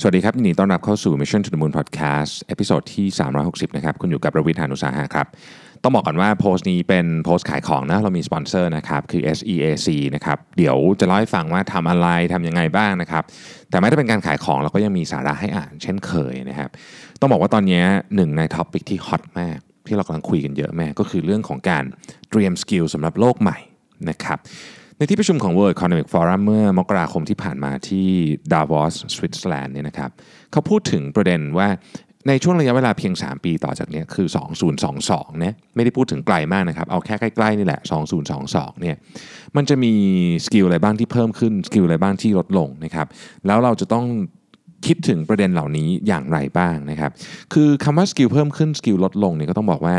สวัสดีครับยินดีต้อนรับเข้าสู่ Mission to the Moon Podcast เอพิโซดที่360นะครับคุณอยู่กับรวิทย์ หาญอุตสาหะครับต้องบอกก่อนว่าโพสต์นี้เป็นโพสต์ขายของนะเรามีสปอนเซอร์นะครับคือ SEAC นะครับเดี๋ยวจะเล่าให้ฟังว่าทำอะไรทำยังไงบ้างนะครับแต่ไม่ได้เป็นการขายของเราก็ยังมีสาระให้อ่านเช่นเคยนะครับต้องบอกว่าตอนนี้หนึ่งในท็อปิกที่ฮอตมากที่เรากำลังคุยกันเยอะมากก็คือเรื่องของการเตรียมสกิลสำหรับโลกใหม่นะครับในที่ประชุมของ World Economic Forum เมื่อมกราคมที่ผ่านมาที่ Davos สวิตเซอร์แลนด์เนี่ยนะครับเขาพูดถึงประเด็นว่าในช่วงระยะเวลาเพียง3ปีต่อจากนี้คือ2022นะไม่ได้พูดถึงไกลมากนะครับเอาแค่ใกล้ๆนี่แหละ2022เนี่ยมันจะมีสกิลอะไรบ้างที่เพิ่มขึ้นสกิลอะไรบ้างที่ลดลงนะครับแล้วเราจะต้องคิดถึงประเด็นเหล่านี้อย่างไรบ้างนะครับคือคำว่าสกิลเพิ่มขึ้นสกิลลดลงเนี่ยก็ต้องบอกว่า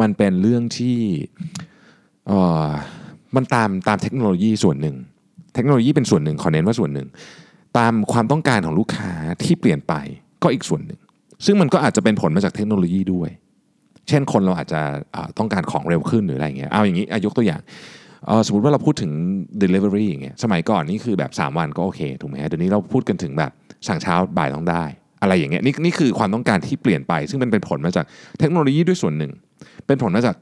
มันเป็นเรื่องที่มันตามเทคโนโลยีส่วนหนึ่งเทคโนโลยีเป็นส่วนหนึ่งขอเน้นว่าส่วนหนึ่งตามความต้องการของลูกค้าที่เปลี่ยนไปก็อีกส่วนหนึ่งซึ่งมันก็อาจจะเป็นผลมาจากเทคโนโลยีด้วยเช่นคนเราอาจจะต้องการของเร็วขึ้นหรืออะไรอย่างเงี้ยเอาอย่างนี้ยกตัวอย่างสมมติว่าเราพูดถึง delivery อย่างเงี้ยสมัยก่อนนี่คือแบบ3วันก็โอเคถูกไหมฮะเดี๋ยวนี้เราพูดกันถึงแบบสั่งเช้าบ่ายต้องได้อะไรอย่างเงี้ยนี่คือความต้องการที่เปลี่ยนไปซึ่งมันเป็นผลมาจากเทคโนโลยีด้วยส่วนหนึ่งเป็นผลมาจาก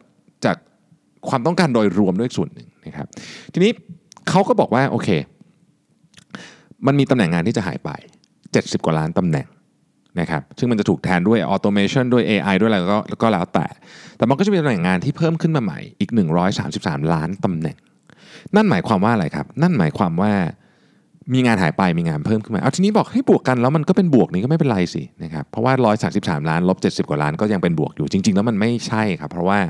ความต้องการโดยรวมด้วยส่วนหนึ่งนะครับทีนี้เขาก็บอกว่าโอเคมันมีตำแหน่งงานที่จะหายไป70กว่าล้านตำแหน่งนะครับซึ่งมันจะถูกแทนด้วยออโตเมชันด้วย AI ด้วยอะไรก็แล้วแต่มันก็จะมีตำแหน่งงานที่เพิ่มขึ้นมาใหม่อีก133ล้านตำแหน่งนั่นหมายความว่าอะไรครับนั่นหมายความว่ามีงานหายไปมีงานเพิ่มขึ้นมาเอาทีนี้บอกให้บวกกันแล้วมันก็เป็นบวกนี้ก็ไม่เป็นไรสินะครับเพราะว่า133ล้านลบ70กว่าล้านก็ยังเป็นบวกอยู่จริงๆแล้วมันไม่ใช่ครับเพราะว่า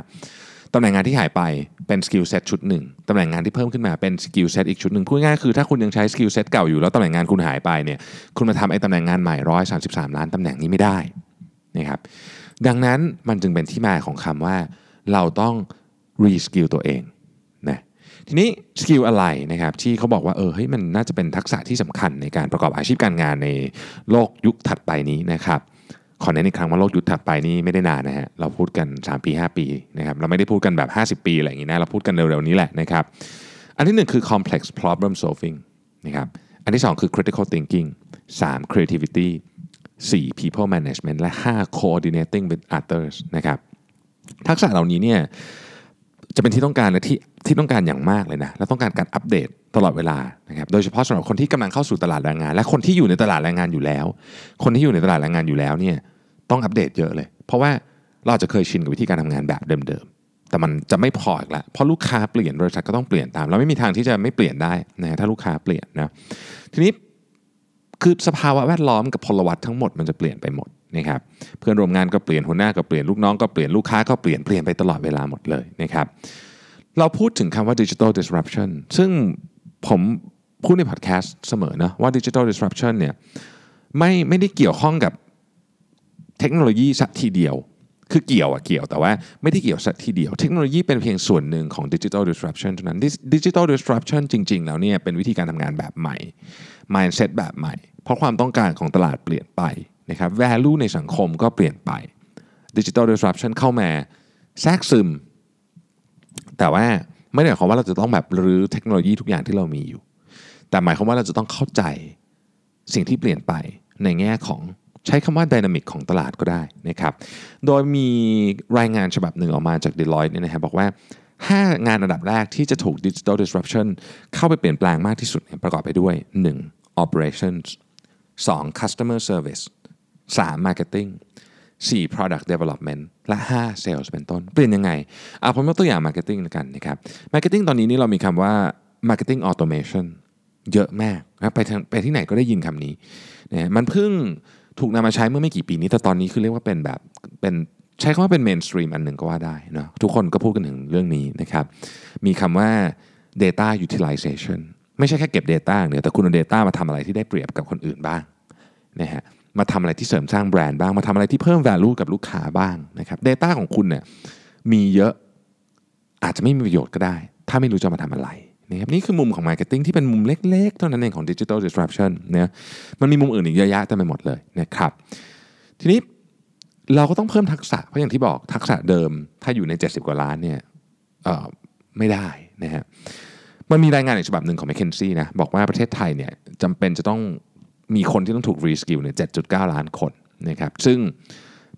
ตำแหน่งงานที่หายไปเป็นสกิลเซตชุดหนึ่งตำแหน่งงานที่เพิ่มขึ้นมาเป็นสกิลเซตอีกชุดหนึ่งพูดง่ายคือถ้าคุณยังใช้สกิลเซตเก่าอยู่แล้วตำแหน่งงานคุณหายไปเนี่ยคุณมาทำไอ้ตำแหน่งงานใหม่133ล้านตำแหน่งนี้ไม่ได้นะครับดังนั้นมันจึงเป็นที่มาของคำว่าเราต้องรีสกิลตัวเองนะทีนี้สกิลอะไรนะครับที่เขาบอกว่าเฮ้ยมันน่าจะเป็นทักษะที่สำคัญในการประกอบอาชีพการงานในโลกยุคถัดไปนี้นะครับขอเน้นอีกครั้งว่าโลกยุคถัดไปนี่ไม่ได้นานนะฮะเราพูดกัน3ปี5ปีนะครับเราไม่ได้พูดกันแบบ50ปีอะไรอย่างงี้นะเราพูดกันเร็วๆนี้แหละนะครับอันที่1คือ complex problem solving นะครับอันที่2คือ critical thinking 3 creativity 4 people management และ5 coordinating with others นะครับทักษะเหล่านี้เนี่ยจะเป็นที่ต้องการและที่ต้องการอย่างมากเลยนะและต้องการการอัปเดตตลอดเวลานะครับโดยเฉพาะสำหรับคนที่กำลังเข้าสู่ตลาดแรงงานและคนที่อยู่ในตลาดแรงงานอยู่แล้วคนที่อยู่ในตลาดแรงงานอยู่แล้วเนี่ยต้องอัปเดตเยอะเลยเพราะว่าเราจะเคยชินกับวิธีการทำงานแบบเดิมๆแต่มันจะไม่พออีกแล้วเพราะลูกค้าเปลี่ยนบริษัทก็ต้องเปลี่ยนตามเราไม่มีทางที่จะไม่เปลี่ยนได้นะถ้าลูกค้าเปลี่ยนนะทีนี้คือสภาวะแวดล้อมกับพลวัตทั้งหมดมันจะเปลี่ยนไปหมดนะครับเพื่อนร่วมงานก็เปลี่ยนหัวหน้าก็เปลี่ยนลูกน้องก็เปลี่ยนลูกค้าก็เปลี่ยนไปตลอดเวลาหมดเลยนะครับเราพูดถึงคำว่า Digital Disruption ซึ่งผมพูดในพอดแคสต์เสมอนะว่า Digital Disruption เนี่ยไม่ได้เกี่ยวข้องกับเทคโนโลยีสักทีเดียวคือเกี่ยวแต่ว่าไม่ได้เกี่ยวสักทีเดียวเทคโนโลยีเป็นเพียงส่วนหนึ่งของ Digital Disruption เท่านั้น Digital Disruption จริงๆแล้วเนี่ยเป็นวิธีการทำงานแบบใหม่ mindset แบบใหม่เพราะความต้องการของตลาดเปลี่ยนไปนะครับ value ในสังคมก็เปลี่ยนไป Digital Disruption เข้ามาแทรกซึมแต่ว่าไม่ได้หมายความว่าเราจะต้องแบบรื้อเทคโนโลยีทุกอย่างที่เรามีอยู่แต่หมายความว่าเราจะต้องเข้าใจสิ่งที่เปลี่ยนไปในแง่ของใช้คำว่า dynamic ของตลาดก็ได้นะครับโดยมีรายงานฉบับหนึ่งออกมาจาก Deloitte เนี่ยนะครับบอกว่า5งานระดับแรกที่จะถูก Digital Disruption เข้าไปเปลี่ยนแปลงมากที่สุดประกอบไปด้วย 1. Operations 2. Customer Service 3. Marketing 4. Product Development และ5. Sales เป็นต้นเปลี่ยนยังไงผมยกตัวอย่าง Marketing แล้วกันนะครับ Marketing ตอนนี้นี่เรามีคำว่า Marketing Automation เยอะมากนะไปที่ไหนก็ได้ยินคำนี้นะมันเพิ่งถูกนำมาใช้เมื่อไม่กี่ปีนี้แต่ตอนนี้คือเรียกว่าเป็นแบบเป็นใช้คำว่าเป็นเมนสตรีมอันหนึ่งก็ว่าได้เนาะทุกคนก็พูดกันถึงเรื่องนี้นะครับมีคำว่า data utilization ไม่ใช่แค่เก็บ data อย่างเดียวแต่คุณเอา data มาทำอะไรที่ได้เปรียบกับคนอื่นบ้างนะฮะมาทำอะไรที่เสริมสร้างแบรนด์บ้างมาทำอะไรที่เพิ่ม value กับลูกค้าบ้างนะครับ data ของคุณเนี่ยมีเยอะอาจจะไม่มีประโยชน์ก็ได้ถ้าไม่รู้จะมาทำอะไรนะครับนี่คือมุมของ marketing ที่เป็นมุมเล็กๆเท่านั้นเองของ digital disruption นะมันมีมุมอื่นอีกเยอะแยะเต็มไปหมดเลยนะครับทีนี้เราก็ต้องเพิ่มทักษะเพราะอย่างที่บอกทักษะเดิมถ้าอยู่ใน70กว่าล้านเนี่ยไม่ได้นะฮะมันมีรายงานอีกฉบับหนึ่งของ McKinsey นะบอกว่าประเทศไทยเนี่ยจำเป็นจะต้อง มีคนที่ต้องถูกรีสกิลเนี่ย 7.9 ล้านคนนะครับซึ่ง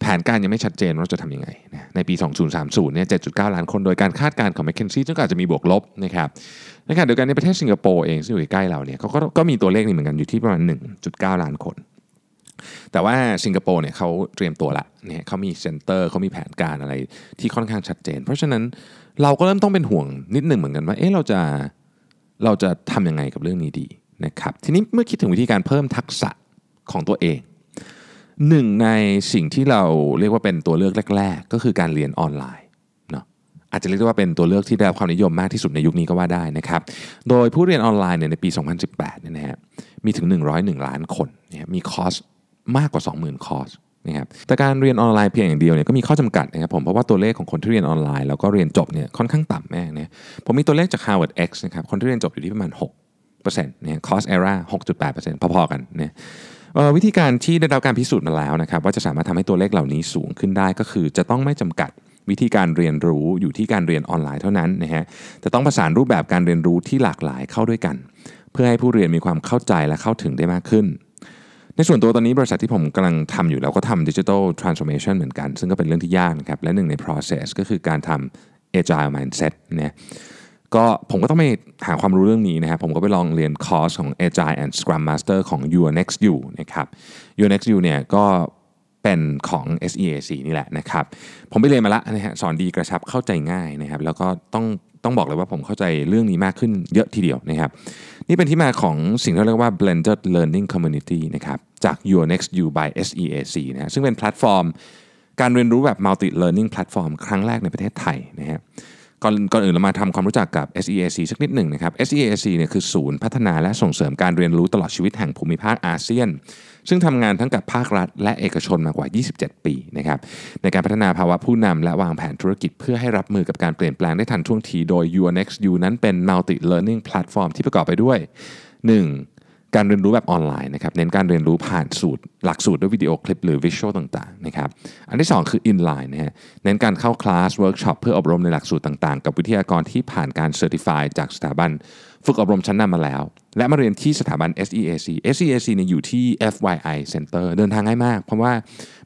แผนการยังไม่ชัดเจนว่าจะทำยังไงนะในปี2030เนี่ย 7.9 ล้านคนโดยการคาดการณ์ของ McKinsey ซึ่งอาจจะมีบวกลบนะครับในขณะเดียวกันในประเทศสิงคโปร์เองซึ่งอยู่ใกล้เราเนี่ยเขาก็มีตัวเลขนี้เหมือนกันอยู่ที่ประมาณ 1.9 ล้านคนแต่ว่าสิงคโปร์เนี่ยเขาเตรียมตัวละเนี่ยเขามีเซ็นเตอร์เขามีแผนการอะไรที่ค่อนข้างชัดเจนเพราะฉะนั้นเราก็เริ่มต้องเป็นห่วงนิดนึงเหมือนกันว่าเอ๊ะเราจะทำยังไงกับเรื่องนี้ดีนะครับทีนี้เมื่อคิดถึงวิธีการเพิ่มทักษะของตัวเองหนึ่งในสิ่งที่เราเรียกว่าเป็นตัวเลือกแรกๆก็คือการเรียนออนไลน์เนาะอาจจะเรียกได้ว่าเป็นตัวเลือกที่ได้รับความนิยมมากที่สุดในยุคนี้ก็ว่าได้นะครับโดยผู้เรียนออนไลน์เนี่ยในปี2018เนี่ยนะฮะมีถึง101ล้านคนเนี่ยมีคอร์สมากกว่า 20,000 คอร์สนะครับแต่การเรียนออนไลน์เพียงอย่างเดียวเนี่ยก็มีข้อจำกัดนะครับผมเพราะว่าตัวเลขของคนที่เรียนออนไลน์แล้วก็เรียนจบเนี่ยค่อนข้างต่ำแม่เนี่ยผมมีตัวเลขจาก Harvard X นะครับคนที่เรียนจบอยู่ที่ประมาณ 6% เนี่ย Course Error 6.8% พอๆกันเนี่ยวิธีการที่ได้รับการพิสูจน์มาแล้วนะครับว่าจะสามารถทำให้ตัวเลขเหล่านี้สูงขึ้นได้ก็คือจะต้องไม่จำกัดวิธีการเรียนรู้อยู่ที่การเรียนออนไลน์เท่านั้นนะฮะจะต้องประสานรูปแบบการเรียนรู้ที่หลากหลายเข้าด้วยกันเพื่อให้ผู้เรียนมีความเข้าใจและเข้าถึงได้มากขึ้นในส่วนตัวตอนนี้บริษัทที่ผมกำลังทำอยู่แล้วก็ทำ Digital Transformation เหมือนกันซึ่งก็เป็นเรื่องที่ยากนะครับและหนึ่งใน process ก็คือการทำ Agile Mindset เนี่ยก็ผมก็ต้องไปหาความรู้เรื่องนี้นะครับผมก็ไปลองเรียนคอร์สของ Agile and Scrum Master ของ YourNextU นะครับ YourNextU เนี่ยก็เป็นของ SEAC นี่แหละนะครับผมไปเรียนมาละนะฮะสอนดีกระชับเข้าใจง่ายนะครับแล้วก็ต้องบอกเลยว่าผมเข้าใจเรื่องนี้มากขึ้นเยอะทีเดียวนะครับนี่เป็นที่มาของสิ่งที่เรียกว่า Blended Learning Community นะครับจาก YourNextU by SEAC นะซึ่งเป็นแพลตฟอร์มการเรียนรู้แบบ Multi Learning Platform ครั้งแรกในประเทศไทยนะฮะก่อนอื่นเรามาทำความรู้จักกับ SEAC สักนิดหนึ่งนะครับ SEAC เนี่ยคือศูนย์พัฒนาและส่งเสริมการเรียนรู้ตลอดชีวิตแห่งภูมิภาคอาเซียนซึ่งทำงานทั้งกับภาครัฐและเอกชนมากว่า27ปีนะครับในการพัฒนาภาวะผู้นำและวางแผนธุรกิจเพื่อให้รับมือกับการเปลี่ยนแปลงได้ทันท่วงทีโดย YourNextU นั้นเป็น Multi Learning Platform ที่ประกอบไปด้วย 1. การเรียนรู้แบบออนไลน์นะครับเน้นการเรียนรู้ผ่านสูตรหลักสูตรด้วยวิดีโอคลิปหรือวิชวลต่างๆนะครับอันที่ 2 คือ Inline นะฮะเน้นการเข้าคลาสเวิร์คช็อปเพื่ออบรมในหลักสูตรต่างๆกับวิทยากรที่ผ่านการเซอร์ติฟายจากสถาบันฝึกอบรมชั้นนำมาแล้วและมาเรียนที่สถาบัน SEAC เนี่ยอยู่ที่ FYI Center เดินทางง่ายมากเพราะว่า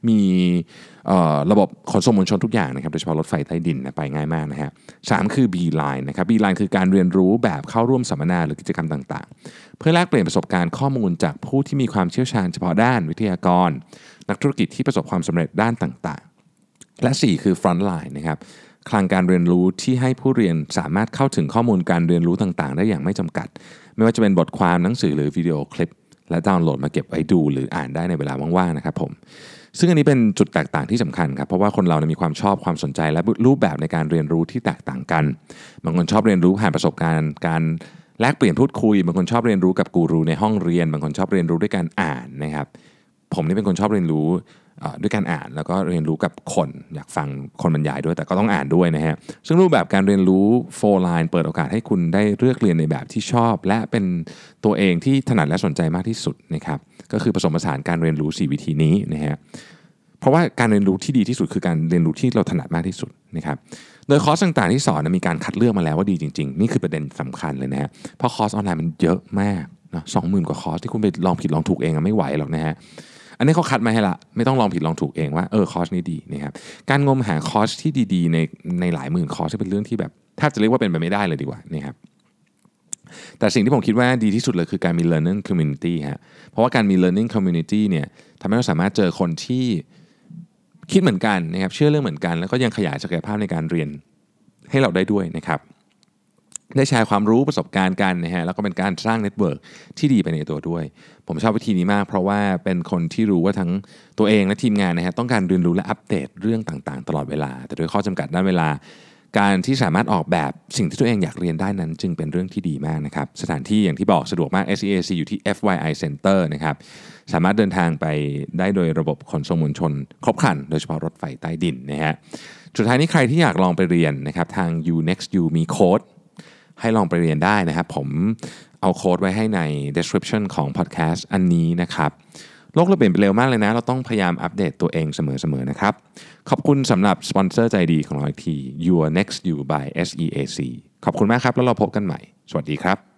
มีระบบขนส่งมวลชนทุกอย่างนะครับโดยเฉพาะรถไฟใต้ดินนะไปง่ายมากนะฮะ 3 คือ B-Line นะครับ B-Line คือการเรียนรู้แบบเข้าร่วมสัมมนาหรือกิจกรรมต่างๆเพื่อแลกเปลี่ยนประสบการณ์ข้อมูลจากผู้ที่มีความเชี่ยวชาญเฉพาะด้านวิทยากรนักธุรกิจที่ประสบความสำเร็จด้านต่างๆและ 4 คือ Frontline นะครับคลังการเรียนรู้ที่ให้ผู้เรียนสามารถเข้าถึงข้อมูลการเรียนรู้ต่างๆได้อย่างไม่จำกัดไม่ว่าจะเป็นบทความหนังสือหรือวิดีโอคลิปและดาวน์โหลดมาเก็บไว้ดูหรืออ่านได้ในเวลาว่างๆนะครับผมซึ่งอันนี้เป็นจุดแตกต่างที่สำคัญครับเพราะว่าคนเรามีความชอบความสนใจและรูปแบบในการเรียนรู้ที่แตกต่างกันบางคนชอบเรียนรู้ผ่านประสบการณ์การแลกเปลี่ยนพูดคุยบางคนชอบเรียนรู้กับกูรูในห้องเรียนบางคนชอบเรียนรู้ด้วยการอ่านนะครับผมนี่เป็นคนชอบเรียนรู้ด้วยการอ่านแล้วก็เรียนรู้กับคนอยากฟังคนบรรยายด้วยแต่ก็ต้องอ่านด้วยนะฮะซึ่งรูปแบบการเรียนรู้4 line เปิดโอกาสให้คุณได้เลือกเรียนในแบบที่ชอบและเป็นตัวเองที่ถนัดและสนใจมากที่สุดนะครับก็คือผสมผสานการเรียนรู้4วิธีนี้นะฮะเพราะว่าการเรียนรู้ที่ดีที่สุดคือการเรียนรู้ที่เราถนัดมากที่สุดนะครับโดยคอร์สต่างๆที่สอนมีการคัดเลือกมาแล้วว่าดีจริงๆนี่คือประเด็นสำคัญเลยนะฮะเพราะคอร์สออนไลน์มันเยอะมากนะ 20,000 กว่าคอร์สที่คุณไปลองผิดลองถูกเองไม่ไหวหรอกนะฮะอันนี้เขาคัดมาให้ละไม่ต้องลองผิดลองถูกเองว่าคอร์สนี้ดีนะครับการงมหาคอร์สที่ดีๆในหลายหมื่นคอร์สเป็นเรื่องที่แบบแทบจะเรียกว่าเป็นไปไม่ได้เลยดีกว่านี่ครับแต่สิ่งที่ผมคิดว่าดีที่สุดเลยคือการมี learning community ฮะเพราะว่าการมี learning community เนี่ยทำให้เราสามารถเจอคนที่คิดเหมือนกันนะครับเชื่อเรื่องเหมือนกันแล้วก็ยังขยายศักยภาพในการเรียนให้เราได้ด้วยนะครับได้แชร์ความรู้ประสบการณ์กันนะฮะแล้วก็เป็นการสร้างเน็ตเวิร์คที่ดีไปในตัวด้วยผมชอบวิธีนี้มากเพราะว่าเป็นคนที่รู้ว่าทั้งตัวเองและทีมงานนะฮะต้องการเรียนรู้และอัปเดตเรื่องต่างๆตลอดเวลาแต่ด้วยข้อจำกัดด้านเวลาการที่สามารถออกแบบสิ่งที่ตัวเองอยากเรียนได้นั้นจึงเป็นเรื่องที่ดีมากนะครับสถานที่อย่างที่บอกสะดวกมาก SEAC อยู่ที่ FYI Center นะครับสามารถเดินทางไปได้โดยระบบขนส่งมวลชนครบครันโดยเฉพาะรถไฟใต้ดินนะฮะสุดท้ายนี้ใครที่อยากลองไปเรียนนะครับทาง YourNextU มีโค้ดให้ลองไปเรียนได้นะครับผมเอาโค้ดไว้ให้ใน description ของ podcast อันนี้นะครับโลกเราเปลี่ยนไปเร็วมากเลยนะเราต้องพยายามอัปเดตตัวเองเสมอๆนะครับขอบคุณสำหรับสปอนเซอร์ใจดีของเราอีกที YourNextU by SEAC ขอบคุณมากครับแล้วเราพบกันใหม่สวัสดีครับ